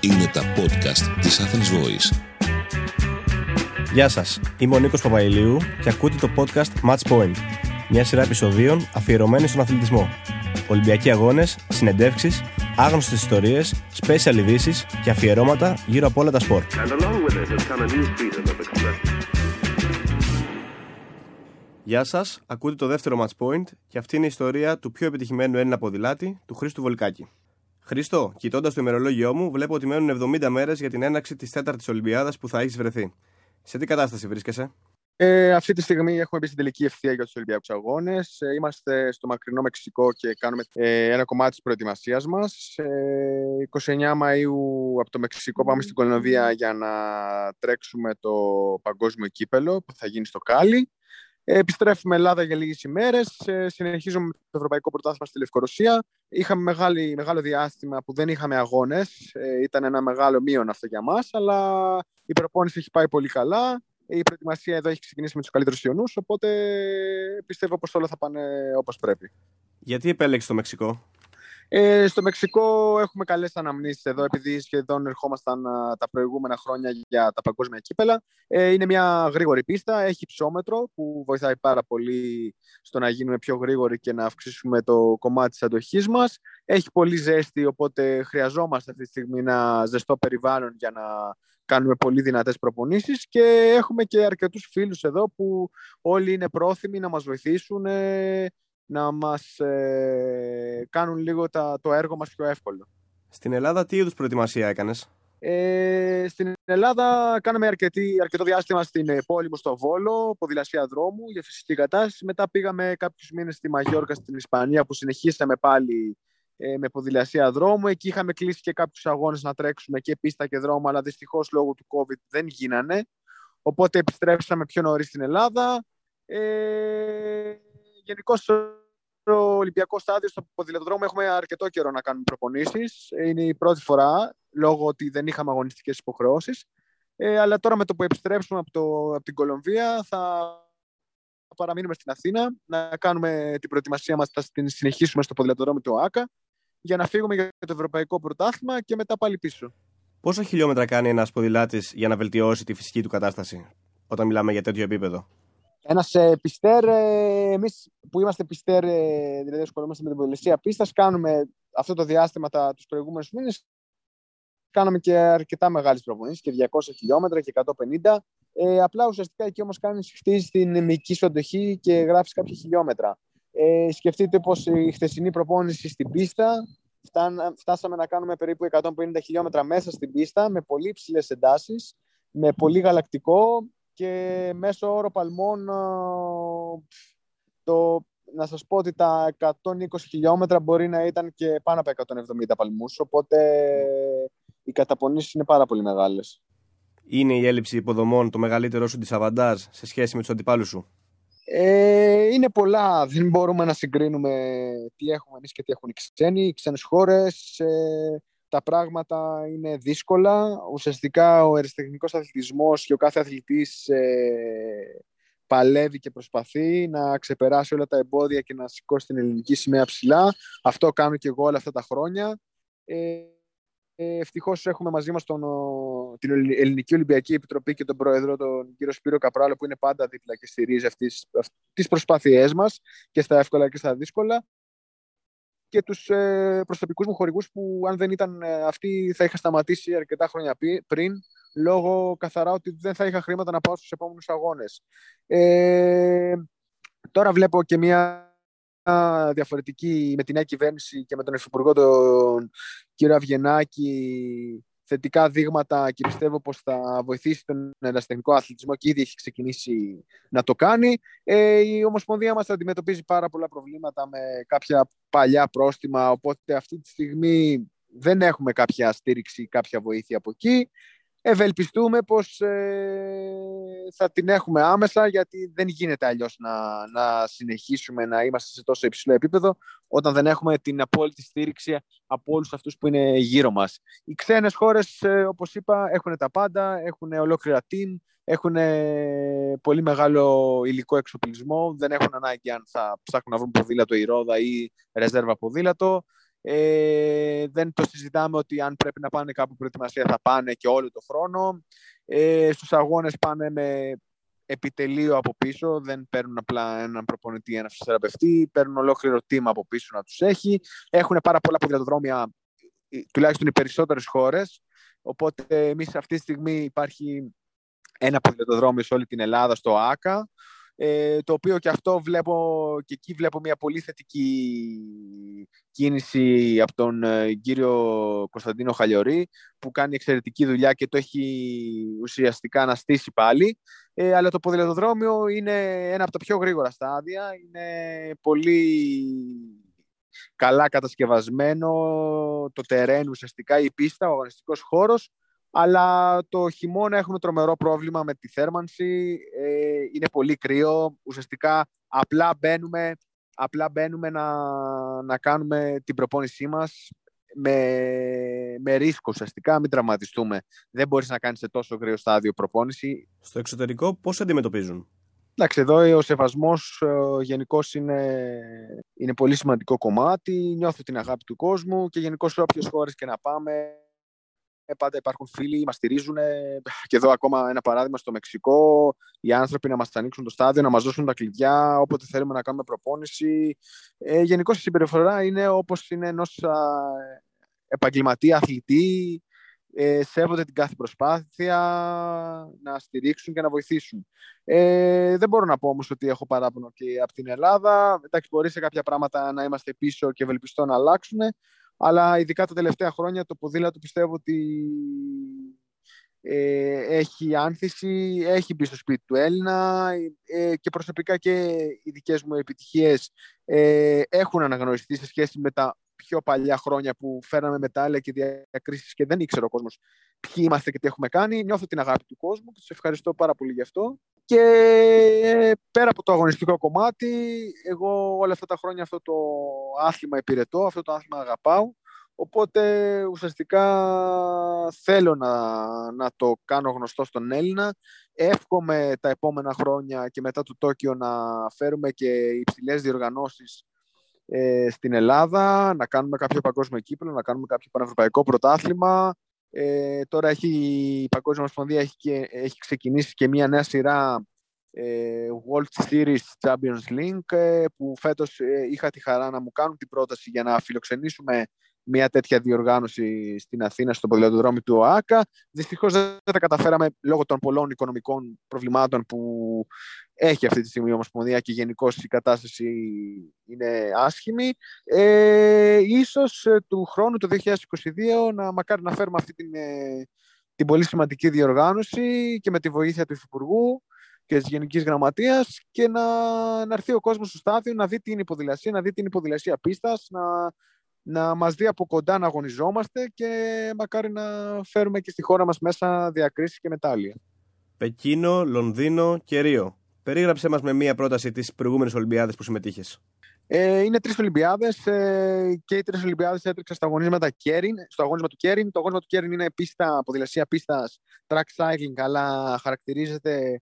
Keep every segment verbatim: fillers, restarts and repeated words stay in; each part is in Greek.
Είναι τα podcast της Athens Voice. Γεια σας, είμαι ο Νίκος Παπαϊλίου και ακούτε το podcast Match Point, μια σειρά επεισοδίων αφιερωμένη στον αθλητισμό. Ολυμπιακοί αγώνες, συνεντεύξεις, άγνωστες ιστορίες, special ειδήσεις και αφιερώματα γύρω από όλα τα σπορ. Γεια σας, ακούτε το δεύτερο Match Point και αυτή είναι η ιστορία του πιο επιτυχημένου Έλληνα ποδηλάτη, του Χρήστου Βολκάκη. Χρήστο, κοιτώντας το ημερολόγιό μου, βλέπω ότι μένουν εβδομήντα μέρες για την έναρξη της τέταρτης Ολυμπιάδας που θα έχεις βρεθεί. Σε τι κατάσταση βρίσκεσαι? Ε, αυτή τη στιγμή έχουμε μπει στην τελική ευθεία για τους Ολυμπιακούς Αγώνες. Ε, είμαστε στο μακρινό Μεξικό και κάνουμε ε, ένα κομμάτι της προετοιμασίας μας. Ε, εικοστή ενάτη Μαΐου από το Μεξικό πάμε στην Κολομβία για να τρέξουμε το παγκόσμιο κύπελο που θα γίνει στο Κάλι. Ε, επιστρέφουμε Ελλάδα για λίγες ημέρες. Ε, συνεχίζουμε το Ευρωπαϊκό Πρωτάθλημα στη Λευκορωσία. Είχαμε μεγάλη, μεγάλο διάστημα που δεν είχαμε αγώνες. Ε, ήταν ένα μεγάλο μείον αυτό για μας, αλλά η προπόνηση έχει πάει πολύ καλά. Η προετοιμασία εδώ έχει ξεκινήσει με τους καλύτερους ιονούς, οπότε πιστεύω πως όλα θα πάνε όπως πρέπει. Γιατί επέλεξες το Μεξικό? Ε, στο Μεξικό έχουμε καλές αναμνήσεις εδώ, επειδή σχεδόν ερχόμασταν α, τα προηγούμενα χρόνια για τα παγκόσμια κύπελα. Ε, είναι μια γρήγορη πίστα, έχει υψόμετρο που βοηθάει πάρα πολύ στο να γίνουμε πιο γρήγοροι και να αυξήσουμε το κομμάτι της αντοχής μας. Έχει πολύ ζέστη, οπότε χρειαζόμαστε αυτή τη στιγμή ένα ζεστό περιβάλλον για να κάνουμε πολύ δυνατές προπονήσεις και έχουμε και αρκετούς φίλους εδώ που όλοι είναι πρόθυμοι να μας βοηθήσουν, να μας ε, κάνουν λίγο τα, το έργο μας πιο εύκολο. Στην Ελλάδα τι είδους προετοιμασία έκανες? Ε, στην Ελλάδα κάναμε αρκετή, αρκετό διάστημα στην πόλη μου στο Βόλο, ποδηλασία δρόμου για φυσική κατάσταση. Μετά πήγαμε κάποιους μήνες στη Μαγιόρκα στην Ισπανία που συνεχίσαμε πάλι ε, με ποδηλασία δρόμου. Εκεί είχαμε κλείσει και κάποιους αγώνες να τρέξουμε και πίστα και δρόμο, αλλά δυστυχώς λόγω του COVID δεν γίνανε. Οπότε επιστρέψαμε πιο νωρίς στην Ελλάδα. Ε, γενικώς στο Ολυμπιακό στάδιο, στο ποδηλατόδρομο, έχουμε αρκετό καιρό να κάνουμε προπονήσεις. Είναι η πρώτη φορά, λόγω ότι δεν είχαμε αγωνιστικές υποχρεώσεις. Ε, αλλά τώρα με το που επιστρέψουμε από, το, από την Κολομβία θα παραμείνουμε στην Αθήνα, να κάνουμε την προετοιμασία μας, θα την συνεχίσουμε στο ποδηλατόδρομο του ΟΑΚΑ, για να φύγουμε για το Ευρωπαϊκό Πρωτάθλημα και μετά πάλι πίσω. Πόσα χιλιόμετρα κάνει ένας ποδηλάτης για να βελτιώσει τη φυσική του κατάσταση, όταν μιλάμε για τέτοιο επίπεδο? Ένας πιστέρ, εμείς που είμαστε πιστέρ, δηλαδή ασχολούμαστε με την ποδηλασία πίστας, κάνουμε αυτό το διάστημα τα, τους προηγούμενους μήνες, κάναμε και αρκετά μεγάλες προπονήσεις, και διακόσια χιλιόμετρα και εκατόν πενήντα. Ε, απλά ουσιαστικά εκεί όμως κάνεις, χτίζεις την μυϊκή σου αντοχή και γράφεις κάποια χιλιόμετρα. Ε, σκεφτείτε πως η χθεσινή προπόνηση στην πίστα, φτά, φτάσαμε να κάνουμε περίπου εκατόν πενήντα χιλιόμετρα μέσα στην πίστα, με πολύ υψηλές εντάσεις, με πολύ γαλακτικό, και μέσω όρο παλμών το, να σας πω ότι τα εκατόν είκοσι χιλιόμετρα μπορεί να ήταν και πάνω από εκατόν εβδομήντα παλμούς, οπότε οι καταπονήσεις είναι πάρα πολύ μεγάλες. Είναι η έλλειψη υποδομών το μεγαλύτερό σου ντισαβαντάζ σε σχέση με τους αντιπάλους σου? Ε, είναι πολλά, δεν μπορούμε να συγκρίνουμε τι έχουμε εμείς και τι έχουν οι ξένοι, οι ξένες χώρες. Ε, Τα πράγματα είναι δύσκολα. Ουσιαστικά ο ερασιτεχνικός αθλητισμός και ο κάθε αθλητής ε, παλεύει και προσπαθεί να ξεπεράσει όλα τα εμπόδια και να σηκώσει την ελληνική σημαία ψηλά. Αυτό κάνω και εγώ όλα αυτά τα χρόνια. Ε, ε, ευτυχώς έχουμε μαζί μας τον, ο, την Ελληνική Ολυμπιακή Επιτροπή και τον πρόεδρο, τον κύριο Σπύρο Καπράλο, που είναι πάντα δίπλα και στηρίζει αυτές τις προσπάθειές μας και στα εύκολα και στα δύσκολα. Και τους προσωπικούς μου χορηγούς που, αν δεν ήταν αυτοί, θα είχα σταματήσει αρκετά χρόνια πριν, λόγω καθαρά ότι δεν θα είχα χρήματα να πάω στους επόμενους αγώνες. Ε, τώρα βλέπω και μια διαφορετική, με τη νέα κυβέρνηση και με τον Υφυπουργό τον κύριο Αυγενάκη, θετικά δείγματα, και πιστεύω πως θα βοηθήσει τον ερασιτεχνικό αθλητισμό και ήδη έχει ξεκινήσει να το κάνει. Ε, η Ομοσπονδία μας αντιμετωπίζει πάρα πολλά προβλήματα με κάποια παλιά πρόστιμα, οπότε αυτή τη στιγμή δεν έχουμε κάποια στήριξη, κάποια βοήθεια από εκεί. Ευελπιστούμε πως ε, θα την έχουμε άμεσα, γιατί δεν γίνεται αλλιώς να, να συνεχίσουμε να είμαστε σε τόσο υψηλό επίπεδο όταν δεν έχουμε την απόλυτη στήριξη από όλους αυτούς που είναι γύρω μας. Οι ξένες χώρες, ε, όπως είπα, έχουν τα πάντα, έχουν ολόκληρα team, έχουν πολύ μεγάλο υλικό εξοπλισμό, δεν έχουν ανάγκη αν θα ψάχνουν να βρουν ποδήλατο ή ρόδα ή ρεζέρβα ποδήλατο. Ε, δεν το συζητάμε ότι αν πρέπει να πάνε κάπου προετοιμασία θα πάνε και όλο το χρόνο. Ε, στους αγώνες πάνε με επιτελείο από πίσω, δεν παίρνουν απλά έναν προπονητή, έναν φυσιοθεραπευτή, παίρνουν ολόκληρο team από πίσω να τους έχει. Έχουν πάρα πολλά ποδηλατοδρόμια, τουλάχιστον οι περισσότερες χώρες. Οπότε εμείς αυτή τη στιγμή υπάρχει ένα ποδηλατοδρόμιο σε όλη την Ελλάδα, στο ΑΚΑ, το οποίο και αυτό βλέπω, και εκεί βλέπω μια πολύ θετική κίνηση από τον κύριο Κωνσταντίνο Χαλιορί, που κάνει εξαιρετική δουλειά και το έχει ουσιαστικά αναστήσει πάλι. Ε, αλλά το ποδηλατοδρόμιο είναι ένα από τα πιο γρήγορα στάδια, είναι πολύ καλά κατασκευασμένο το τερέν, ουσιαστικά η πίστα, ο αγωνιστικός χώρος, αλλά το χειμώνα έχουμε τρομερό πρόβλημα με τη θέρμανση, ε, είναι πολύ κρύο, ουσιαστικά απλά μπαίνουμε, απλά μπαίνουμε να, να κάνουμε την προπόνησή μας με, με ρίσκο ουσιαστικά, μην τραυματιστούμε. Δεν μπορείς να κάνεις σε τόσο κρύο στάδιο προπόνηση. Στο εξωτερικό πώς αντιμετωπίζουν? Εντάξει, εδώ ο σεβασμός γενικώς είναι, είναι πολύ σημαντικό κομμάτι, νιώθω την αγάπη του κόσμου και γενικώς σε όποιες χώρες και να πάμε, πάντα υπάρχουν φίλοι, μας στηρίζουν. Και εδώ ακόμα ένα παράδειγμα στο Μεξικό, οι άνθρωποι να μας ανοίξουν το στάδιο, να μας δώσουν τα κλειδιά όποτε θέλουμε να κάνουμε προπόνηση. Ε, γενικώς η συμπεριφορά είναι όπως είναι ενός επαγγελματία αθλητή, ε, σέβονται την κάθε προσπάθεια να στηρίξουν και να βοηθήσουν. Ε, δεν μπορώ να πω όμως ότι έχω παράπονο και από την Ελλάδα. Εντάξει, μπορεί σε κάποια πράγματα να είμαστε πίσω και ευελπιστώ να αλλάξουν. Αλλά ειδικά τα τελευταία χρόνια το ποδήλατο πιστεύω ότι ε, έχει άνθηση, έχει μπει στο σπίτι του Έλληνα, ε, και προσωπικά και οι δικές μου επιτυχίες ε, έχουν αναγνωριστεί σε σχέση με τα πιο παλιά χρόνια που φέραμε μετάλλια και διακρίσεις και δεν ήξερε ο κόσμος ποιοι είμαστε και τι έχουμε κάνει. Νιώθω την αγάπη του κόσμου και τους ευχαριστώ πάρα πολύ γι' αυτό. Και πέρα από το αγωνιστικό κομμάτι, εγώ όλα αυτά τα χρόνια αυτό το άθλημα υπηρετώ, αυτό το άθλημα αγαπάω. Οπότε ουσιαστικά θέλω να, να το κάνω γνωστό στον Έλληνα. Εύχομαι τα επόμενα χρόνια και μετά το Τόκιο να φέρουμε και υψηλές διοργανώσεις ε, στην Ελλάδα, να κάνουμε κάποιο παγκόσμιο κύπελλο, να κάνουμε κάποιο πανευρωπαϊκό πρωτάθλημα. Ε, τώρα έχει, η Παγκόσμια Ομοσπονδία έχει, και, έχει ξεκινήσει και μια νέα σειρά ε, World Series Champions League, ε, που φέτος ε, είχα τη χαρά να μου κάνουν την πρόταση για να φιλοξενήσουμε μια τέτοια διοργάνωση στην Αθήνα, στο ποδηλατοδρόμι του ΟΑΚΑ. Δυστυχώς δεν τα καταφέραμε λόγω των πολλών οικονομικών προβλημάτων που έχει αυτή τη στιγμή η Ομοσπονδία και γενικώς η κατάσταση είναι άσχημη. Ε, ίσως του χρόνου, το δύο χιλιάδες είκοσι δύο, να μακάρι να φέρουμε αυτή την, την πολύ σημαντική διοργάνωση και με τη βοήθεια του Υφυπουργού και της Γενικής Γραμματείας, και να, να έρθει ο κόσμος στο στάδιο να δει τι είναι η ποδηλασία, να δει τι είναι η ποδηλασία πίστας, να... να μας δει από κοντά να αγωνιζόμαστε και μακάρι να φέρουμε και στη χώρα μας μέσα διακρίσεις και μετάλλια. Πεκίνο, Λονδίνο και Ρίο. Περίγραψέ μας με μία πρόταση τις προηγούμενες Ολυμπιάδες που συμμετείχες. Ε, είναι τρεις Ολυμπιάδες ε, και οι τρεις Ολυμπιάδες έτρεξα στα αγωνίσματα Κέρριν, στο αγώνισμα του Κέρριν. Το αγώνισμα του Κέρριν είναι πίστα, ποδηλασία πίστας, track cycling, αλλά χαρακτηρίζεται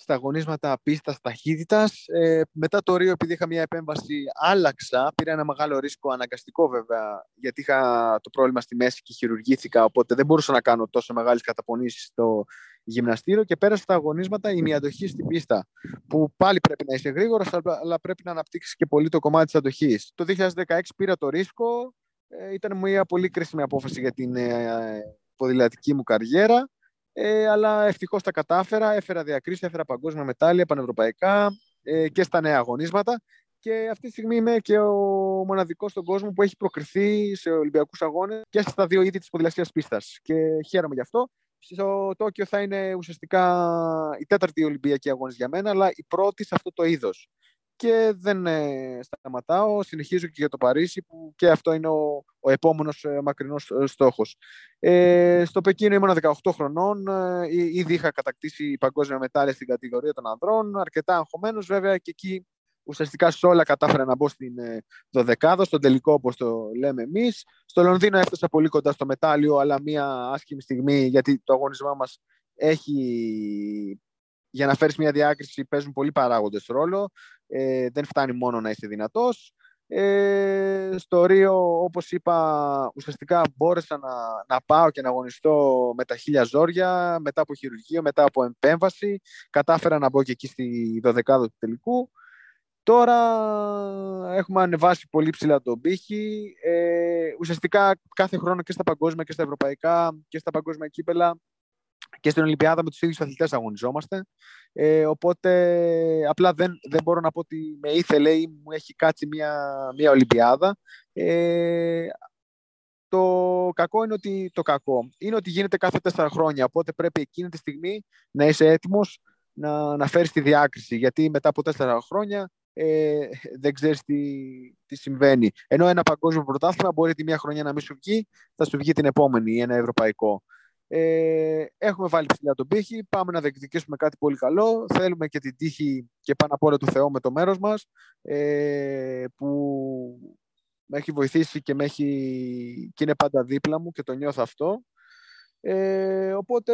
στα αγωνίσματα πίστας ταχύτητας. Ε, μετά το Ρίο, επειδή είχα μια επέμβαση, άλλαξα. Πήρα ένα μεγάλο ρίσκο, αναγκαστικό βέβαια, γιατί είχα το πρόβλημα στη μέση και χειρουργήθηκα, οπότε δεν μπορούσα να κάνω τόσο μεγάλες καταπονήσεις στο γυμναστήριο, και πέρασα στα αγωνίσματα ημιαντοχή στην πίστα, που πάλι πρέπει να είσαι γρήγορος, αλλά πρέπει να αναπτύξεις και πολύ το κομμάτι της αντοχής. Το δύο χιλιάδες δεκαέξι πήρα το ρίσκο. Ε, ήταν μια πολύ κρίσιμη απόφαση για την ε, ποδηλατική μου καριέρα. Ε, αλλά ευτυχώς τα κατάφερα, έφερα διακρίσεις, έφερα παγκόσμια μετάλλια, πανευρωπαϊκά ε, και στα νέα αγωνίσματα. Και αυτή τη στιγμή είμαι και ο μοναδικός στον κόσμο που έχει προκριθεί σε Ολυμπιακούς αγώνες και στα δύο είδη της ποδηλασίας πίστας. Και χαίρομαι γι' αυτό. Στο Τόκιο θα είναι ουσιαστικά η τέταρτη Ολυμπιακή αγώνες για μένα, αλλά η πρώτη σε αυτό το είδος. Και δεν ε, σταματάω, συνεχίζω και για το Παρίσι, που και αυτό είναι ο, ο επόμενος ε, μακρινός ε, στόχος. Ε, στο Πεκίνο ήμουν δεκαοκτώ χρονών, ε, ήδη είχα κατακτήσει παγκόσμια μετάλλια στην κατηγορία των ανδρών, αρκετά αγχωμένος βέβαια, και εκεί ουσιαστικά σε όλα κατάφερα να μπω στην ε, δωδεκάδα, στον τελικό όπως το λέμε εμείς. Στο Λονδίνο έφτασα πολύ κοντά στο μετάλλιο, αλλά μία άσχημη στιγμή, γιατί το αγώνισμά μας έχει, για να φέρεις μια διάκριση παίζουν πολλοί παράγοντες ρόλο. Ε, δεν φτάνει μόνο να είσαι δυνατός. Ε, στο Ρίο, όπως είπα, ουσιαστικά μπόρεσα να, να πάω και να αγωνιστώ με τα χίλια ζόρια, μετά από χειρουργείο, μετά από επέμβαση. Κατάφερα να μπω και εκεί στη δωδεκάδα του τελικού. Τώρα έχουμε ανεβάσει πολύ ψηλά τον πύχη. Ε, ουσιαστικά κάθε χρόνο και στα παγκόσμια και στα ευρωπαϊκά και στα παγκόσμια κύπελα και στην Ολυμπιάδα με τους ίδιους αθλητές αγωνιζόμαστε. Ε, οπότε απλά δεν, δεν μπορώ να πω ότι με ήθελε ή μου έχει κάτσει μια, μια Ολυμπιάδα. Ε, το κακό είναι ότι το κακό είναι ότι γίνεται κάθε τέσσερα χρόνια. Οπότε πρέπει εκείνη τη στιγμή να είσαι έτοιμος να, να φέρεις τη διάκριση. Γιατί μετά από τέσσερα χρόνια Ε, δεν ξέρεις τι, τι συμβαίνει. Ενώ ένα παγκόσμιο πρωτάθλημα μπορεί τη μία χρονιά να μην σου βγει, θα σου βγει την επόμενη ή ένα ευρωπαϊκό. Ε, έχουμε βάλει ψηλά τον πύχη, πάμε να διεκδικήσουμε κάτι πολύ καλό. Θέλουμε και την τύχη και πάνω απ' όλα του Θεό με το μέρος μας, ε, που με έχει βοηθήσει και, με έχει, και είναι πάντα δίπλα μου και το νιώθω αυτό. Ε, οπότε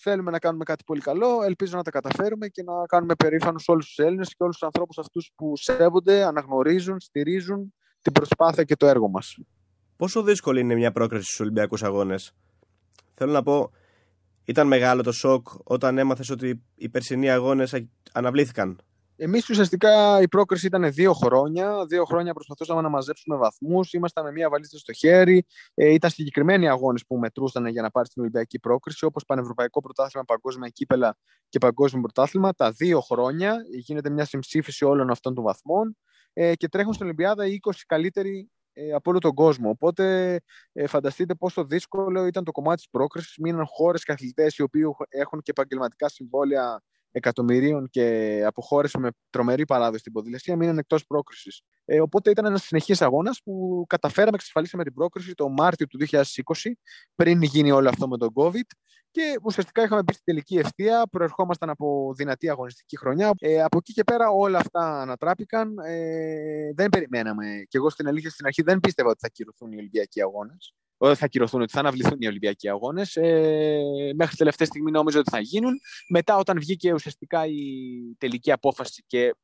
θέλουμε να κάνουμε κάτι πολύ καλό, ελπίζω να τα καταφέρουμε και να κάνουμε περήφανους όλους τους Έλληνες και όλους τους ανθρώπους αυτούς που σέβονται, αναγνωρίζουν, στηρίζουν την προσπάθεια και το έργο μας. Πόσο δύσκολη είναι μια πρόκριση στους Ολυμπιακούς Αγώνες? Θέλω να πω, ήταν μεγάλο το σοκ όταν έμαθες ότι οι περσινοί αγώνες αναβλήθηκαν? Εμείς ουσιαστικά η πρόκριση ήταν δύο χρόνια. Δύο χρόνια προσπαθούσαμε να μαζέψουμε βαθμούς. Ήμασταν με μία βαλίτσα στο χέρι. Ε, ήταν συγκεκριμένοι αγώνες που μετρούσαν για να πάρει την Ολυμπιακή πρόκριση, όπως Πανευρωπαϊκό Πρωτάθλημα, Παγκόσμια Κύπελα και Παγκόσμιο Πρωτάθλημα. Τα δύο χρόνια γίνεται μια συμψήφιση όλων αυτών των βαθμών ε, και τρέχουν στην Ολυμπιάδα οι είκοσι καλύτεροι ε, από όλο τον κόσμο. Οπότε ε, φανταστείτε πόσο δύσκολο ήταν το κομμάτι της πρόκρισης. Μείναν χώρες και αθλητές οι οποίοι έχουν και επαγγελματικά συμβόλαια εκατομμυρίων και από χώρες με τρομερή παράδοση στην ποδηλασία μείναν εκτός πρόκρισης. Ε, οπότε ήταν ένας συνεχής αγώνας που καταφέραμε, εξασφαλίσαμε την πρόκριση το Μάρτιο του είκοσι είκοσι, πριν γίνει όλο αυτό με τον COVID, και ουσιαστικά είχαμε μπει στην τελική ευθεία. Προερχόμασταν από δυνατή αγωνιστική χρονιά. Ε, από εκεί και πέρα όλα αυτά ανατράπηκαν. Ε, δεν περιμέναμε. Και εγώ στην αλήθεια στην αρχή δεν πίστευα ότι θα κυρωθούν οι Ολυμπιακοί αγώνες. Θα κυρωθούν, ότι θα αναβληθούν οι Ολυμπιακοί αγώνες. Ε, μέχρι την τελευταία στιγμή νόμιζα ότι θα γίνουν. Μετά, όταν βγήκε ουσιαστικά η τελική απόφαση και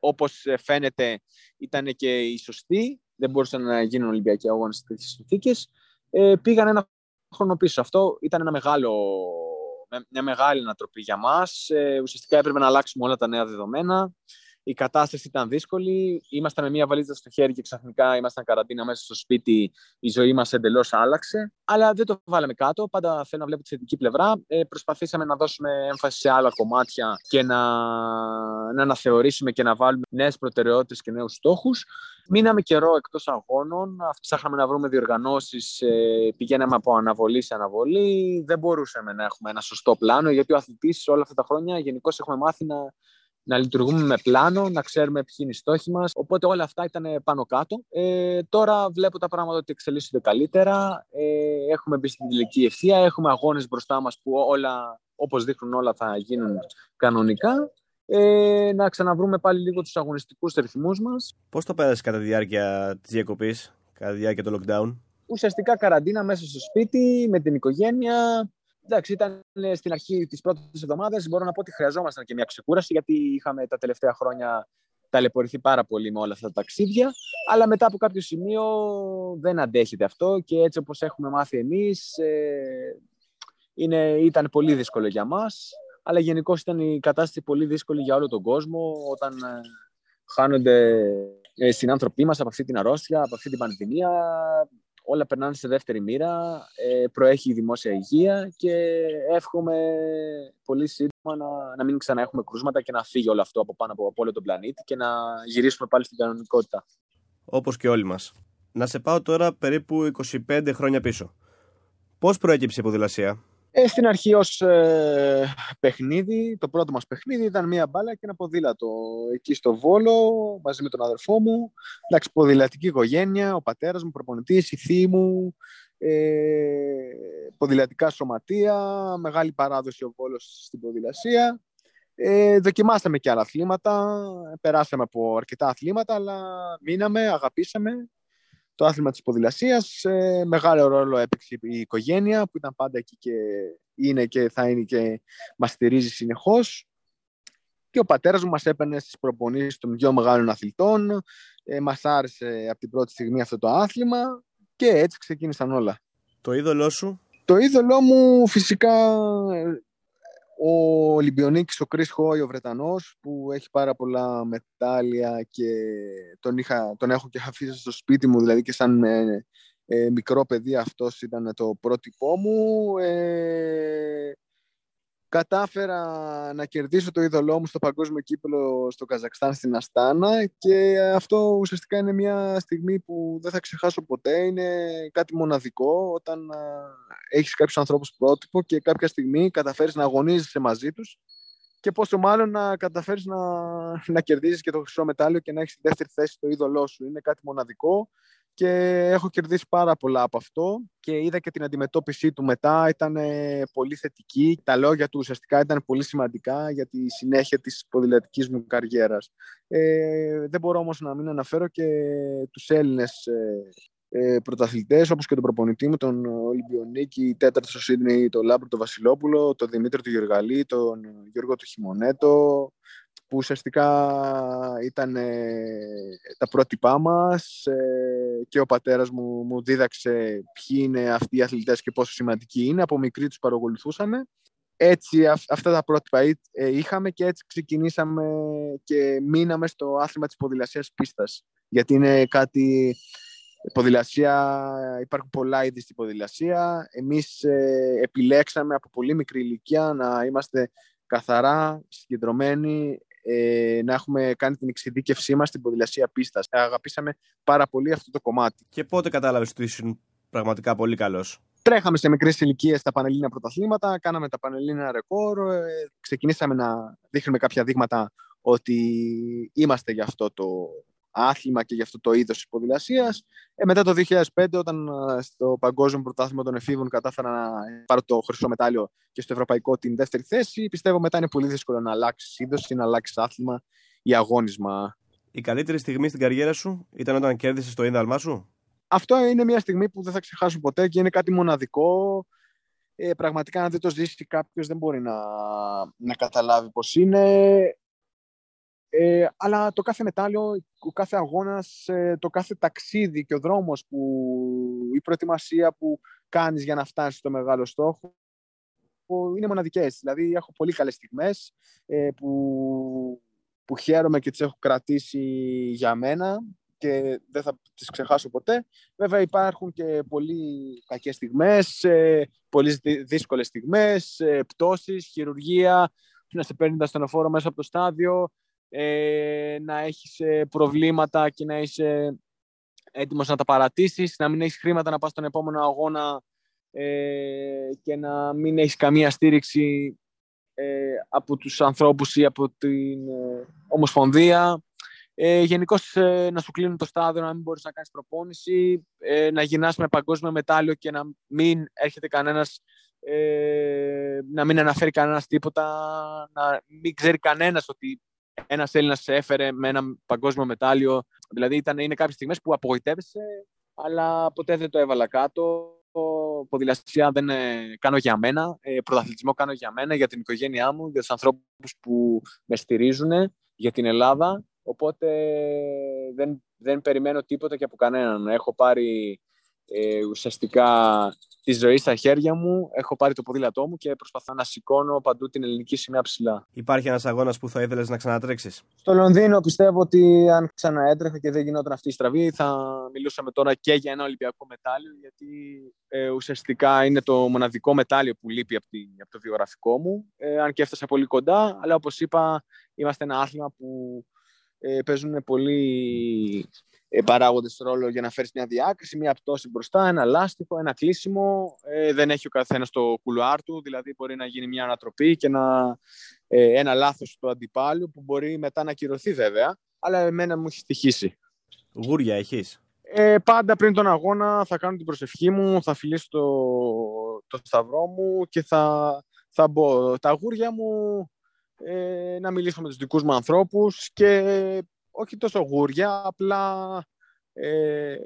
όπως φαίνεται ήταν και η σωστή, δεν μπορούσαν να γίνουν Ολυμπιακοί αγώνες σε τέτοιες συνθήκες, ε, πήγαν ένα χρόνο πίσω. Αυτό ήταν ένα μεγάλο, μια μεγάλη ανατροπή για μας. Ε, ουσιαστικά έπρεπε να αλλάξουμε όλα τα νέα δεδομένα. Η κατάσταση ήταν δύσκολη. Ήμασταν με μία βαλίτσα στο χέρι και ξαφνικά ήμασταν καραντίνα μέσα στο σπίτι. Η ζωή μας εντελώς άλλαξε. Αλλά δεν το βάλαμε κάτω. Πάντα θέλω να βλέπω τη θετική πλευρά. Ε, προσπαθήσαμε να δώσουμε έμφαση σε άλλα κομμάτια και να, να αναθεωρήσουμε και να βάλουμε νέες προτεραιότητες και νέους στόχους. Μείναμε καιρό εκτός αγώνων. Ψάχναμε να βρούμε διοργανώσεις. Ε, πηγαίναμε από αναβολή σε αναβολή. Δεν μπορούσαμε να έχουμε ένα σωστό πλάνο, γιατί ο αθλητής όλα αυτά τα χρόνια γενικώς έχουμε μάθει να. να λειτουργούμε με πλάνο, να ξέρουμε ποιοι είναι οι στόχοι μας. Οπότε όλα αυτά ήταν πάνω κάτω. Ε, τώρα βλέπω τα πράγματα ότι εξελίσσονται καλύτερα. Ε, έχουμε μπει στην τελική ευθεία. Έχουμε αγώνες μπροστά μας που όλα, όπως δείχνουν, όλα θα γίνουν κανονικά. Ε, να ξαναβρούμε πάλι λίγο τους αγωνιστικούς ρυθμούς μας. Πώς το πέρασες κατά τη διάρκεια της διακοπής, κατά τη διάρκεια του lockdown? Ουσιαστικά καραντίνα μέσα στο σπίτι, με την οικογένεια. Εντάξει, ήταν στην αρχή της πρώτης εβδομάδας. Μπορώ να πω ότι χρειαζόμασταν και μια ξεκούραση, γιατί είχαμε τα τελευταία χρόνια ταλαιπωρηθεί πάρα πολύ με όλα αυτά τα ταξίδια. Αλλά μετά από κάποιο σημείο δεν αντέχεται αυτό, και έτσι όπως έχουμε μάθει εμείς, ε, είναι, ήταν πολύ δύσκολο για μας. Αλλά γενικώς ήταν η κατάσταση πολύ δύσκολη για όλο τον κόσμο, όταν ε, χάνονται ε, συνάνθρωποι μας από αυτή την αρρώστια, από αυτή την πανδημία. Όλα περνάνε σε δεύτερη μοίρα, προέχει η δημόσια υγεία, και εύχομαι πολύ σύντομα να, να μην ξανά έχουμε κρούσματα και να φύγει όλο αυτό από πάνω από, από όλο τον πλανήτη και να γυρίσουμε πάλι στην κανονικότητα. Όπως και όλοι μας. Να σε πάω τώρα περίπου είκοσι πέντε χρόνια πίσω. Πώς προέκυψε η ποδηλασία? Ε, στην αρχή ως ε, παιχνίδι, το πρώτο μας παιχνίδι ήταν μία μπάλα και ένα ποδήλατο εκεί στο Βόλο, μαζί με τον αδερφό μου. Εντάξει, ποδηλατική οικογένεια, ο πατέρας μου, προπονητής, η θεία μου, ε, ποδηλατικά σωματεία, μεγάλη παράδοση ο Βόλος στην ποδηλασία. Ε, δοκιμάσαμε και άλλα αθλήματα, περάσαμε από αρκετά αθλήματα, αλλά μείναμε, αγαπήσαμε. το άθλημα της ποδηλασίας. Ε, μεγάλο ρόλο έπαιξε η οικογένεια που ήταν πάντα εκεί και είναι και θα είναι και μας στηρίζει συνεχώς. Και ο πατέρας μου μας έπαιρνε στις προπονήσεις των δύο μεγάλων αθλητών. Ε, μας άρεσε από την πρώτη στιγμή αυτό το άθλημα και έτσι ξεκίνησαν όλα. Το είδωλό σου? Το είδωλό μου φυσικά ο Ολυμπιονίκης, ο Κρίς Χόι, ο Βρετανός, που έχει πάρα πολλά μετάλλια και τον, είχα, τον έχω και αφήσει στο σπίτι μου, δηλαδή και σαν ε, ε, μικρό παιδί αυτός ήταν το πρότυπό μου. Ε, Κατάφερα να κερδίσω το είδωλό μου στο παγκόσμιο κύπελλο στο Καζακστάν, στην Αστάνα, και αυτό ουσιαστικά είναι μια στιγμή που δεν θα ξεχάσω ποτέ. Είναι κάτι μοναδικό όταν έχεις κάποιους ανθρώπους πρότυπο και κάποια στιγμή καταφέρεις να αγωνίζεσαι μαζί τους και πόσο μάλλον να καταφέρεις να, να κερδίζεις και το χρυσό μετάλλιο και να έχεις τη δεύτερη θέση στο είδωλό σου. Είναι κάτι μοναδικό. Και έχω κερδίσει πάρα πολλά από αυτό και είδα και την αντιμετώπιση του μετά, ήταν πολύ θετική. Τα λόγια του ουσιαστικά ήταν πολύ σημαντικά για τη συνέχεια της ποδηλατικής μου καριέρας. Ε, δεν μπορώ όμως να μην αναφέρω και τους Έλληνες ε, πρωταθλητές, όπως και τον προπονητή μου, τον Ολυμπιονίκη, τέταρτο στο Σίδνεϊ, τον Λάμπρο τον Βασιλόπουλο, τον Δημήτρη του Γεωργαλή, τον Γιώργο του Χειμωνέτο, που ουσιαστικά ήταν ε, τα πρότυπά μας ε, και ο πατέρας μου, μου δίδαξε ποιοι είναι αυτοί οι αθλητές και πόσο σημαντικοί είναι. Από μικροί τους παρακολουθούσαμε. Έτσι α, αυτά τα πρότυπα ε, είχαμε και έτσι ξεκινήσαμε και μείναμε στο άθλημα της ποδηλασίας πίστας. Γιατί είναι κάτι... Ποδηλασία, υπάρχουν πολλά είδη στην ποδηλασία. Εμείς ε, επιλέξαμε από πολύ μικρή ηλικία να είμαστε καθαρά, συγκεντρωμένοι, Ε, να έχουμε κάνει την εξειδίκευσή μας στην ποδηλασία πίστας. Αγαπήσαμε πάρα πολύ αυτό το κομμάτι. Και πότε κατάλαβες ότι ήσουν πραγματικά πολύ καλός? Τρέχαμε σε μικρές ηλικίες στα πανελλήνια πρωταθλήματα, κάναμε τα πανελλήνια ρεκόρ, ε, ξεκινήσαμε να δείχνουμε κάποια δείγματα ότι είμαστε για αυτό το άθλημα και για αυτό το είδος της ποδηλασίας. Ε, μετά το δύο χιλιάδες πέντε, όταν στο Παγκόσμιο Πρωτάθλημα των Εφήβων κατάφερα να πάρω το χρυσό μετάλλιο και στο ευρωπαϊκό την δεύτερη θέση, πιστεύω μετά είναι πολύ δύσκολο να αλλάξεις είδος ή να αλλάξεις άθλημα ή αγώνισμα. Η καλύτερη στιγμή στην καριέρα σου ήταν όταν κέρδισες το ίνδαλμά σου? Αυτό είναι μια στιγμή που δεν θα ξεχάσω ποτέ και είναι κάτι μοναδικό. Ε, πραγματικά, αν δεν το ζήσει κάποιος, δεν μπορεί να, να καταλάβει πώς είναι. Ε, αλλά το κάθε μετάλλιο, ο κάθε αγώνας, το κάθε ταξίδι και ο δρόμος που η προετοιμασία που κάνεις για να φτάσεις στο μεγάλο στόχο είναι μοναδικές. Δηλαδή έχω πολύ καλές στιγμές ε, που, που χαίρομαι και τις έχω κρατήσει για μένα και δεν θα τις ξεχάσω ποτέ. Βέβαια υπάρχουν και πολύ κακές στιγμές, ε, πολύ δύσκολες στιγμές, ε, πτώσεις, χειρουργία, να σε παίρνει τα ασθενοφόρο μέσα από το στάδιο, Ε, να έχεις ε, προβλήματα και να είσαι έτοιμος να τα παρατήσεις, να μην έχεις χρήματα να πας στον επόμενο αγώνα ε, και να μην έχεις καμία στήριξη ε, από τους ανθρώπους ή από την ε, Ομοσπονδία. Ε, γενικώς ε, να σου κλείνουν το στάδιο, να μην μπορείς να κάνεις προπόνηση, ε, να γυρνάς με παγκόσμιο μετάλλιο και να μην έρχεται κανένας, ε, να μην αναφέρει κανένας τίποτα, να μην ξέρει κανένας ότι ένας Έλληνας σε έφερε με ένα παγκόσμιο μετάλλιο. Δηλαδή ήταν, είναι κάποιες στιγμές που απογοητεύεσαι, αλλά ποτέ δεν το έβαλα κάτω. Ποδηλασία δεν ε, κάνω για μένα. Ε, πρωταθλητισμό κάνω για μένα, για την οικογένειά μου, για τους ανθρώπους που με στηρίζουν, για την Ελλάδα. Οπότε δεν, δεν περιμένω τίποτα και από κανέναν. Έχω πάρει ε, ουσιαστικά τη ζωή στα χέρια μου, έχω πάρει το ποδήλατό μου και προσπαθώ να σηκώνω παντού την ελληνική σημαία ψηλά. Υπάρχει ένας αγώνας που θα ήθελες να ξανατρέξεις? Στο Λονδίνο πιστεύω ότι αν ξαναέτρεχα και δεν γινόταν αυτή η στραβή, θα μιλούσαμε τώρα και για ένα Ολυμπιακό μετάλλιο, γιατί ε, ουσιαστικά είναι το μοναδικό μετάλλιο που λείπει από, τη, από το βιογραφικό μου, ε, αν και έφτασα πολύ κοντά, αλλά όπως είπα, είμαστε ένα άθλημα που ε, παίζουν πολύ παράγοντες ρόλο για να φέρεις μια διάκριση, μια πτώση μπροστά, ένα λάστιχο, ένα κλείσιμο. Ε, δεν έχει ο καθένας το κουλουάρ του, δηλαδή μπορεί να γίνει μια ανατροπή και να, ε, ένα λάθος του αντιπάλου που μπορεί μετά να ακυρωθεί βέβαια, αλλά εμένα μου έχει στοιχήσει. Γούρια έχεις? Ε, πάντα πριν τον αγώνα θα κάνω την προσευχή μου, θα φιλήσω το, το σταυρό μου και θα, θα μπω τα γούρια μου, ε, να μιλήσω με τους δικούς μου ανθρώπους και όχι τόσο γούρια, απλά ε,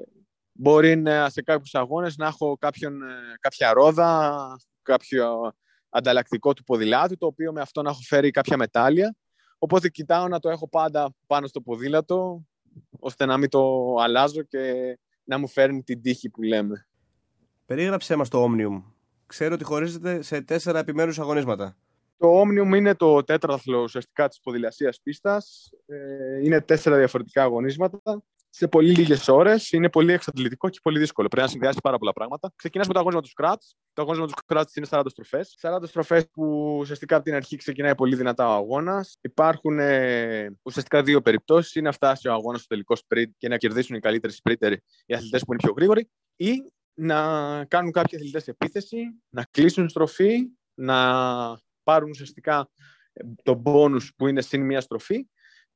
Μπορεί να, σε κάποιους αγώνες να έχω κάποιον, κάποια ρόδα, κάποιο ανταλλακτικό του ποδηλάτου, το οποίο με αυτό να έχω φέρει κάποια μετάλλια. Οπότε κοιτάω να το έχω πάντα πάνω στο ποδήλατο, ώστε να μην το αλλάζω και να μου φέρνει την τύχη που λέμε. Περίγραψέ μας το Omnium. Ξέρω ότι χωρίζεται σε τέσσερα επιμέρους αγωνίσματα. Το Omnium είναι το τέτραθλο ουσιαστικά της ποδηλασίας πίστας. Είναι τέσσερα διαφορετικά αγωνίσματα. Σε πολύ λίγες ώρες, είναι πολύ εξαντλητικό και πολύ δύσκολο. Πρέπει να συνδυάσεις πάρα πολλά πράγματα. Ξεκινάς με το αγώνισμα του Scratch. Το αγώνισμα του Scratch είναι σαράντα στροφές. σαράντα στροφές που ουσιαστικά από την αρχή ξεκινάει πολύ δυνατά ο αγώνας. Υπάρχουν ε, ουσιαστικά δύο περιπτώσεις. Είναι να φτάσει ο αγώνας στο τελικό sprint και να κερδίσουν οι καλύτεροι σπρίντεροι, οι αθλητές που είναι πιο γρήγοροι, ή να κάνουν κάποιοι αθλητές επίθεση, να κλείσουν στροφή, να πάρουν ουσιαστικά τον bonus που είναι συν μία στροφή,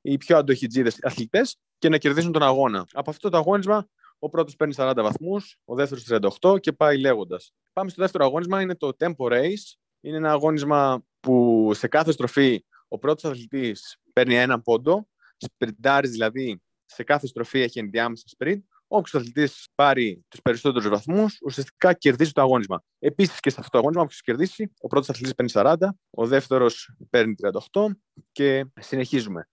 οι πιο αντοχιτζίδες αθλητές, και να κερδίσουν τον αγώνα. Από αυτό το αγώνισμα, ο πρώτος παίρνει σαράντα βαθμούς, ο δεύτερος τριάντα οκτώ και πάει λέγοντας. Πάμε στο δεύτερο αγώνισμα, είναι το Tempo Race. Είναι ένα αγώνισμα που σε κάθε στροφή ο πρώτος αθλητής παίρνει ένα πόντο, σπριντάρει δηλαδή, σε κάθε στροφή έχει ενδιάμεσα σπριντ. Όποιος αθλητής πάρει τους περισσότερους βαθμούς, ουσιαστικά κερδίζει το αγώνισμα. Επίσης και σε αυτό το αγώνισμα, όποιος κερδίσει, ο πρώτος αθλητής παίρνει σαράντα, ο δεύτερος παίρνει τριάντα οκτώ και συνεχίζουμε.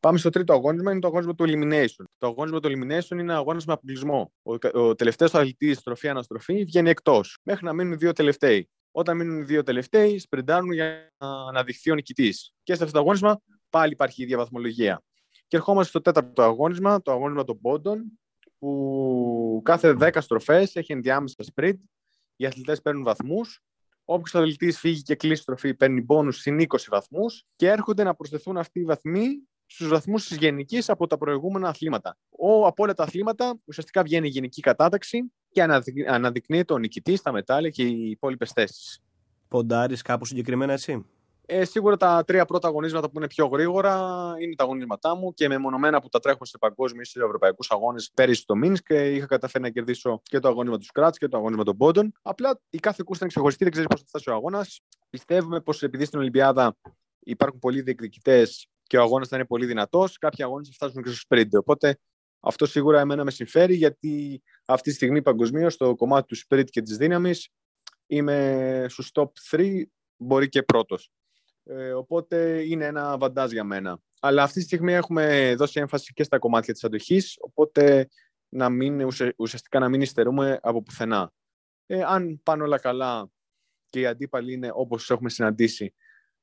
Πάμε στο τρίτο αγώνισμα, είναι το αγώνισμα του Elimination. Το αγώνισμα του Elimination είναι ένα αγώνισμα με αποκλεισμό. Ο, ο τελευταίος αθλητής στροφή-αναστροφή βγαίνει εκτός, μέχρι να μείνουν δύο τελευταίοι. Όταν μείνουν οι δύο τελευταίοι, σπριντάρουν για να αναδειχθεί ο νικητής. Και σε αυτό το αγώνισμα πάλι υπάρχει η διαβαθμολογία. Και ερχόμαστε στο τέταρτο αγώνισμα, το αγώνισμα των πόντων, που κάθε δέκα στροφές έχει ενδιάμεσα σπριντ. Οι αθλητές παίρνουν βαθμούς. Όποιος αθλητής φύγει και κλείσει στροφή παίρνει μπόνους συν είκοσι βαθμούς και έρχονται να προσθεθούν αυτοί οι βαθμοί στους βαθμούς της γενικής από τα προηγούμενα αθλήματα. Ο, από όλα τα αθλήματα ουσιαστικά βγαίνει η γενική κατάταξη και αναδεικνύει τον νικητή στα μετάλλια και οι υπόλοιπες θέσεις. Ποντάρεις κάπου συγκεκριμένα εσύ? Ε, σίγουρα τα τρία πρώτα αγωνίσματα που είναι πιο γρήγορα είναι τα αγωνίσματά μου και μεμονωμένα που τα τρέχω σε παγκόσμιους ή ευρωπαϊκούς αγώνες. Πέρυσι στο Μίνσκ είχα καταφέρει να κερδίσω και το αγώνισμα του Σκράτς και το αγώνισμα των πόντων. Απλά η κάθε κούρσα είναι ξεχωριστή, δεν ξέρει πώς θα φτάσει ο αγώνας. Πιστεύουμε πως επειδή στην Ολυμπιάδα υπάρχουν πολλοί διεκδικητές και ο αγώνας θα είναι πολύ δυνατός, κάποιοι αγώνες θα φτάσουν και στο σπριντ. Οπότε αυτό σίγουρα εμένα με συμφέρει, γιατί αυτή τη στιγμή παγκοσμίως στο κομμάτι του σπριντ και της δύναμης είμαι στους top τρία, μπορεί και πρώτος. Ε, οπότε είναι ένα βαντάζ για μένα. Αλλά αυτή τη στιγμή έχουμε δώσει έμφαση και στα κομμάτια της αντοχής, οπότε να μην, ουσιαστικά να μην υστερούμε από πουθενά. Ε, αν πάνε όλα καλά και οι αντίπαλοι είναι όπως έχουμε συναντήσει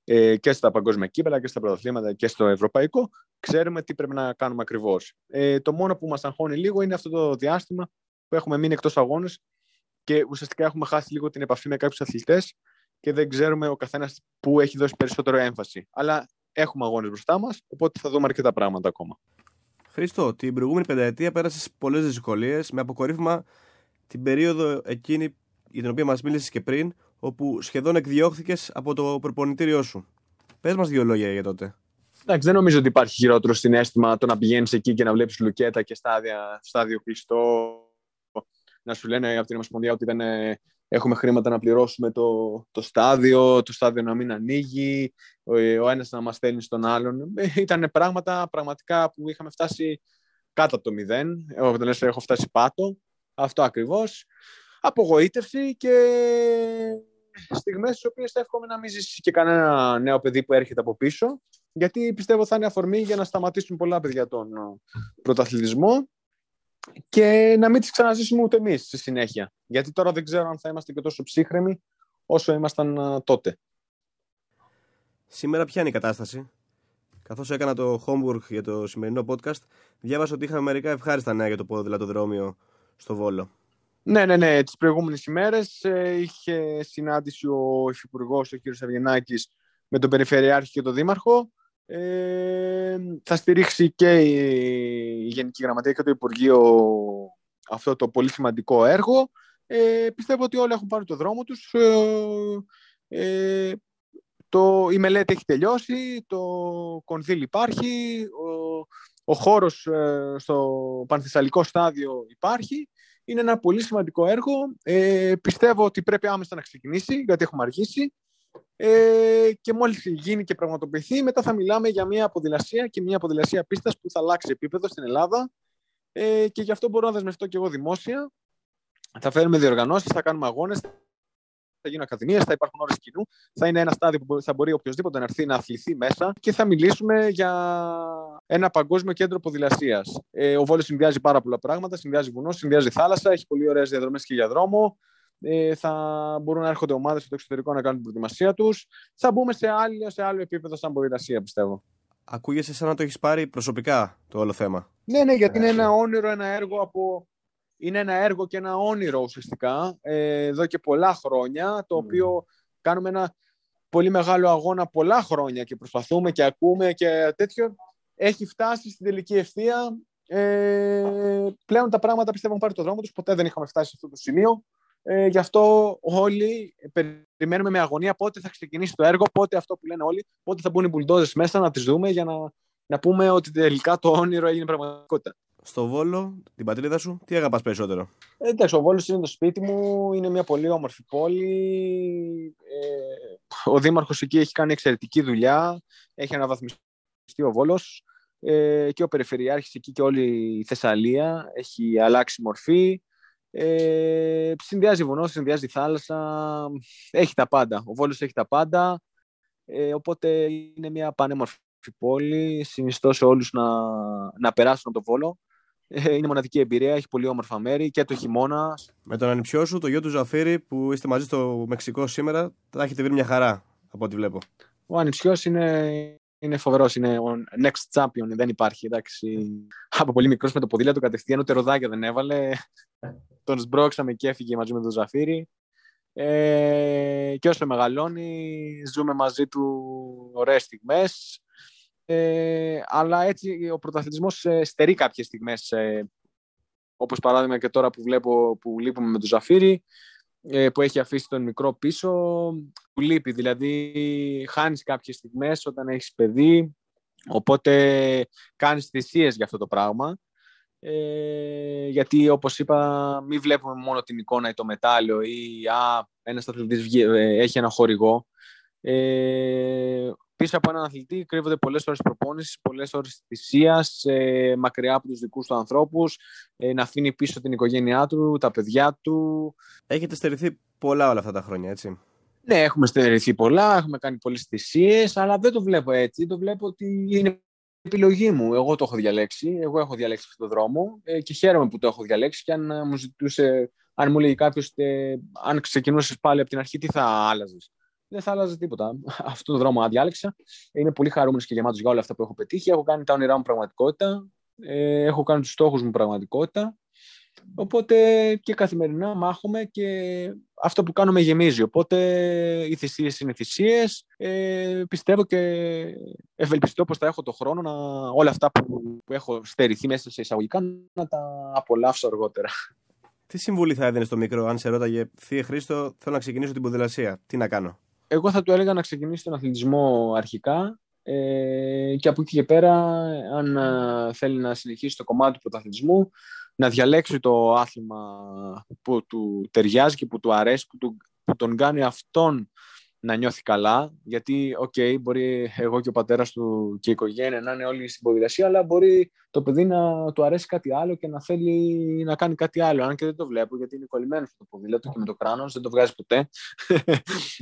ε, και στα παγκόσμια κύπελα και στα πρωταθλήματα και στο ευρωπαϊκό, ξέρουμε τι πρέπει να κάνουμε ακριβώς. Ε, το μόνο που μας αγχώνει λίγο είναι αυτό το διάστημα που έχουμε μείνει εκτός αγώνες και ουσιαστικά έχουμε χάσει λίγο την επαφή με κάποιους αθλητές και δεν ξέρουμε ο καθένας που έχει δώσει περισσότερο έμφαση. Αλλά έχουμε αγώνες μπροστά μας, οπότε θα δούμε αρκετά πράγματα ακόμα. Χρήστο, την προηγούμενη πενταετία πέρασες πολλές δυσκολίες, με αποκορύφημα την περίοδο εκείνη για την οποία μας μίλησες και πριν, όπου σχεδόν εκδιώχθηκες από το προπονητήριό σου. Πες μας δύο λόγια για τότε. Εντάξει, δεν νομίζω ότι υπάρχει χειρότερο συναίσθημα το να πηγαίνεις εκεί και να βλέπεις λουκέτα και στάδια, στάδιο κλειστό, να σου λένε από την Ομοσπονδία ότι δεν. Έχουμε χρήματα να πληρώσουμε το, το στάδιο, το στάδιο να μην ανοίγει, ο, ο ένας να μας στέλνει στον άλλον. Ήταν πράγματα πραγματικά που είχαμε φτάσει κάτω από το μηδέν. Εγώ δεν έχω φτάσει πάτο. Αυτό ακριβώς. Απογοήτευση και στιγμές στις οποίες εύχομαι να μην ζήσει και κανένα νέο παιδί που έρχεται από πίσω. Γιατί πιστεύω θα είναι αφορμή για να σταματήσουν πολλά παιδιά τον πρωταθλητισμό και να μην τις ξαναζήσουμε ούτε εμείς στη συνέχεια. Γιατί τώρα δεν ξέρω αν θα είμαστε και τόσο ψύχρεμοι όσο ήμασταν τότε. Σήμερα ποια είναι η κατάσταση? Καθώς έκανα το homework για το σημερινό podcast, διάβασα ότι είχαμε μερικά ευχάριστα νέα για το ποδηλατοδρόμιο στο Βόλο. Ναι, ναι, ναι. Τις προηγούμενες ημέρες είχε συνάντηση ο Υφυπουργός, ο κ. Αυγενάκης, με τον Περιφερειάρχη και τον Δήμαρχο. Ε, θα στηρίξει και η Γενική Γραμματεία και το Υπουργείο αυτό το πολύ σημαντικό έργο. Ε, πιστεύω ότι όλοι έχουν πάρει το δρόμο τους. Ε, το, η μελέτη έχει τελειώσει, το κονδύλι υπάρχει, ο, ο χώρος ε, στο Πανθεσσαλικό στάδιο υπάρχει. Είναι ένα πολύ σημαντικό έργο. Ε, πιστεύω ότι πρέπει άμεσα να ξεκινήσει, γιατί έχουμε αργήσει. Ε, και μόλις γίνει και πραγματοποιηθεί, μετά θα μιλάμε για μια ποδηλασία και μια ποδηλασία πίστας που θα αλλάξει επίπεδο στην Ελλάδα ε, και γι' αυτό μπορώ να δεσμευτώ και εγώ δημόσια. Θα φέρουμε διοργανώσεις, θα κάνουμε αγώνες, θα γίνουν ακαδημίες, θα υπάρχουν ώρες κοινού, θα είναι ένα στάδιο που θα μπορεί οποιοδήποτε να έρθει να αθληθεί μέσα και θα μιλήσουμε για ένα παγκόσμιο κέντρο ποδηλασίας. Ε, ο Βόλος συνδυάζει πάρα πολλά πράγματα, συνδυάζει βουνό, συνδυάζει θάλασσα, έχει πολύ ωραίες διαδρομές και για δρόμο. Ε, θα μπορούν να έρχονται ομάδες από το εξωτερικό να κάνουν την προετοιμασία τους. Θα μπούμε σε άλλο, σε άλλο επίπεδο σαν ποδηλασία, πιστεύω. Ακούγεσαι σαν να το έχεις πάρει προσωπικά το όλο θέμα. Ναι, ναι, γιατί είναι ένα όνειρο, ένα έργο από. Είναι ένα έργο και ένα όνειρο ουσιαστικά εδώ και πολλά χρόνια, το οποίο κάνουμε ένα πολύ μεγάλο αγώνα πολλά χρόνια και προσπαθούμε και ακούμε και τέτοιο. Έχει φτάσει στην τελική ευθεία. Ε, πλέον τα πράγματα πιστεύω έχουν πάρει το δρόμο τους. Ποτέ δεν είχαμε φτάσει σε αυτό το σημείο. Ε, γι' αυτό όλοι περιμένουμε με αγωνία πότε θα ξεκινήσει το έργο, πότε αυτό που λένε όλοι, πότε θα μπουν οι μπουλντόζες μέσα να τις δούμε για να, να πούμε ότι τελικά το όνειρο έγινε πραγματικότητα. Στο Βόλο, την πατρίδα σου, τι αγαπάς περισσότερο? Ε, εντάξει, ο Βόλος είναι το σπίτι μου, είναι μια πολύ όμορφη πόλη. Ε, ο δήμαρχος εκεί έχει κάνει εξαιρετική δουλειά, έχει αναβαθμιστεί ο Βόλος ε, και ο περιφερειάρχης εκεί και όλη η Θεσσαλία έχει αλλάξει μορφή. Ε, συνδυάζει βουνό, συνδυάζει θάλασσα, έχει τα πάντα. Ο Βόλος έχει τα πάντα, ε, οπότε είναι μια πανέμορφη πόλη. Συνιστώ σε όλους να, να περάσουν από το Βόλο. Είναι μοναδική εμπειρία, έχει πολύ όμορφα μέρη και το χειμώνα. Με τον ανιψιό σου, το γιο του Ζαφείρη, που είστε μαζί στο Μεξικό σήμερα, θα έχετε βρει μια χαρά από ό,τι βλέπω. Ο ανιψιός είναι, είναι φοβερός, είναι ο next champion, δεν υπάρχει. Εντάξει. Από πολύ μικρός με το ποδήλατο κατευθείαν, ούτε ροδάκια δεν έβαλε. Τον σμπρώξαμε και έφυγε μαζί με τον Ζαφείρη. Ε, και όσο μεγαλώνει, ζούμε μαζί του ωραίες στιγμές. Ε, αλλά έτσι ο πρωταθλητισμός ε, στερεί κάποιες στιγμές, ε, όπως παράδειγμα και τώρα που βλέπω που λείπουμε με τον Ζαφείρη, ε, που έχει αφήσει τον μικρό πίσω, που λείπει, δηλαδή χάνεις κάποιες στιγμές όταν έχεις παιδί, οπότε κάνεις θυσίες για αυτό το πράγμα, ε, γιατί όπως είπα μην βλέπουμε μόνο την εικόνα ή το μετάλλιο ή α, ένας αθλητής βγει, ε, έχει ένα χορηγό. Ε, Πίσω από έναν αθλητή κρύβονται πολλές ώρες προπόνησης, πολλές ώρες θυσίας, ε, μακριά από τους δικούς του ανθρώπους, ε, να αφήνει πίσω την οικογένειά του, τα παιδιά του. Έχετε στερηθεί πολλά όλα αυτά τα χρόνια, έτσι. Ναι, έχουμε στερηθεί πολλά, έχουμε κάνει πολλές θυσίες, αλλά δεν το βλέπω έτσι. Το βλέπω ότι είναι επιλογή μου. Εγώ το έχω διαλέξει. Εγώ έχω διαλέξει αυτόν τον δρόμο ε, και χαίρομαι που το έχω διαλέξει. Και αν μου ζητούσε, αν μου λέγει κάποιος, ε, αν ξεκινούσες πάλι από την αρχή, τι θα άλλαζες? Δεν θα άλλαζε τίποτα. Αυτόν τον δρόμο διάλεξα. Είμαι πολύ χαρούμενος και γεμάτος για όλα αυτά που έχω πετύχει. Έχω κάνει τα όνειρά μου πραγματικότητα. Ε, έχω κάνει τους στόχους μου πραγματικότητα. Οπότε και καθημερινά μάχομαι και αυτό που κάνω με γεμίζει. Οπότε οι θυσίες είναι θυσίες. Ε, πιστεύω και ευελπιστώ πως θα έχω το χρόνο να όλα αυτά που, που έχω στερηθεί μέσα σε εισαγωγικά να τα απολαύσω αργότερα. Τι συμβουλή θα έδινε στο μικρό, αν σε ρώταγε, Θείε Χρήστο, θέλω να ξεκινήσω την ποδηλασία? Τι να κάνω? Εγώ θα του έλεγα να ξεκινήσει τον αθλητισμό αρχικά ε, και από εκεί και πέρα, αν ε, θέλει να συνεχίσει το κομμάτι του πρωταθλητισμού, να διαλέξει το άθλημα που του ταιριάζει και που του αρέσει, που, του, που τον κάνει αυτόν να νιώθει καλά. Γιατί, οκ, okay, μπορεί εγώ και ο πατέρας του και η οικογένεια να είναι όλοι στην ποδηλασία, αλλά μπορεί το παιδί να του αρέσει κάτι άλλο και να θέλει να κάνει κάτι άλλο. Αν και δεν το βλέπω, γιατί είναι κολλημένος στο ποδήλατο και με το κράνος, δεν το βγάζει ποτέ.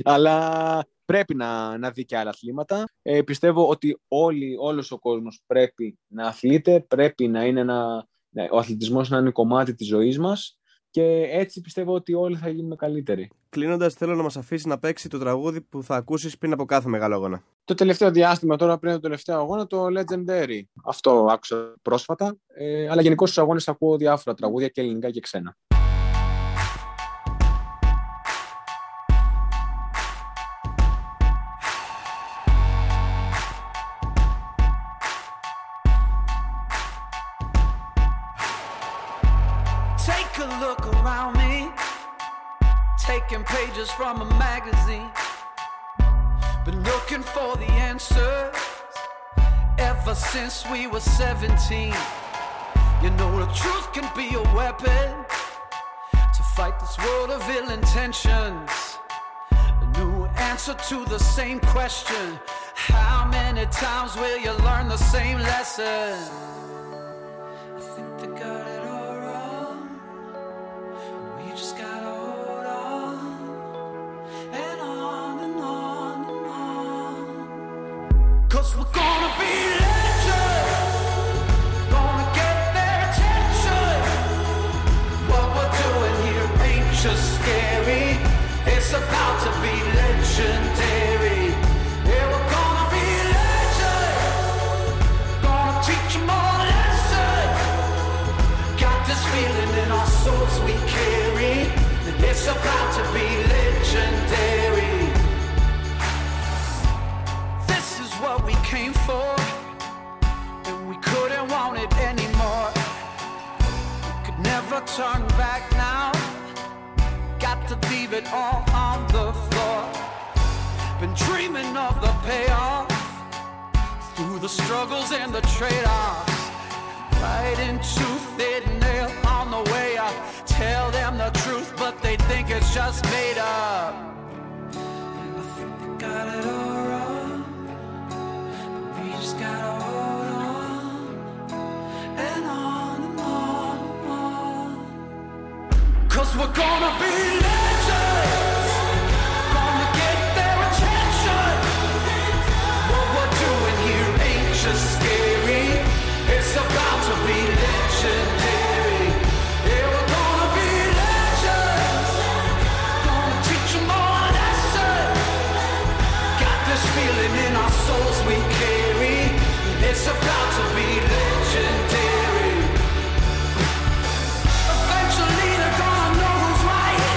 Αλλά πρέπει να, να δει και άλλα αθλήματα. Ε, πιστεύω ότι όλοι, όλος ο κόσμος πρέπει να αθλείται, πρέπει να είναι ένα, ο αθλητισμός να είναι κομμάτι της ζωής μας. Και έτσι πιστεύω ότι όλοι θα γίνουμε καλύτεροι. Κλείνοντας, θέλω να μας αφήσεις να παίξει το τραγούδι που θα ακούσεις πριν από κάθε μεγάλο αγώνα. Το τελευταίο διάστημα, τώρα πριν από το τελευταίο αγώνα, το Legendary. Αυτό άκουσα πρόσφατα. Ε, αλλά γενικώς στους αγώνες ακούω διάφορα τραγούδια και ελληνικά και ξένα. Pages from a magazine, been looking for the answers ever since we were seventeen. You know the truth can be a weapon to fight this world of ill intentions. A new answer to the same question. How many times will you learn the same lesson? I think the God future's scary. It's about to be legendary. Yeah, we're gonna be legends. Gonna teach them all a lesson. Got this feeling in our souls we carry. That it's about to be legendary. This is what we came for. And we couldn't want it anymore. We could never turn back now. Got to leave it all on the floor. Been dreaming of the payoff, through the struggles and the trade-offs. Right into thin nail on the way up. Tell them the truth, but they think it's just made up. And I think they got it all wrong, but we just gotta hold on and on and on and on. 'Cause we're gonna be legends. Scary, it's about to be legendary. Yeah, we're gonna be legends. Gonna teach them all a lesson. Got this feeling in our souls we carry. It's about to be legendary. Eventually they're gonna know who's right.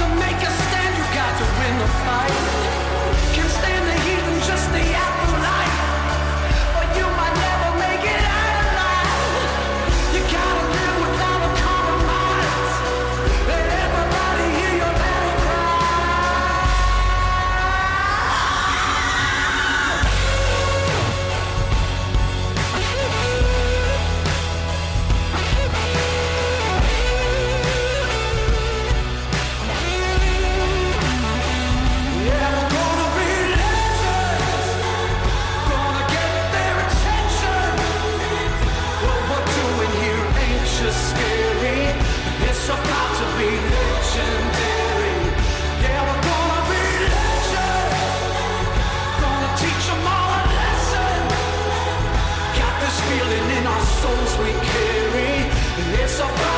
To make a stand, you got to win the fight. Can't stand the heat and just the apple light. It's a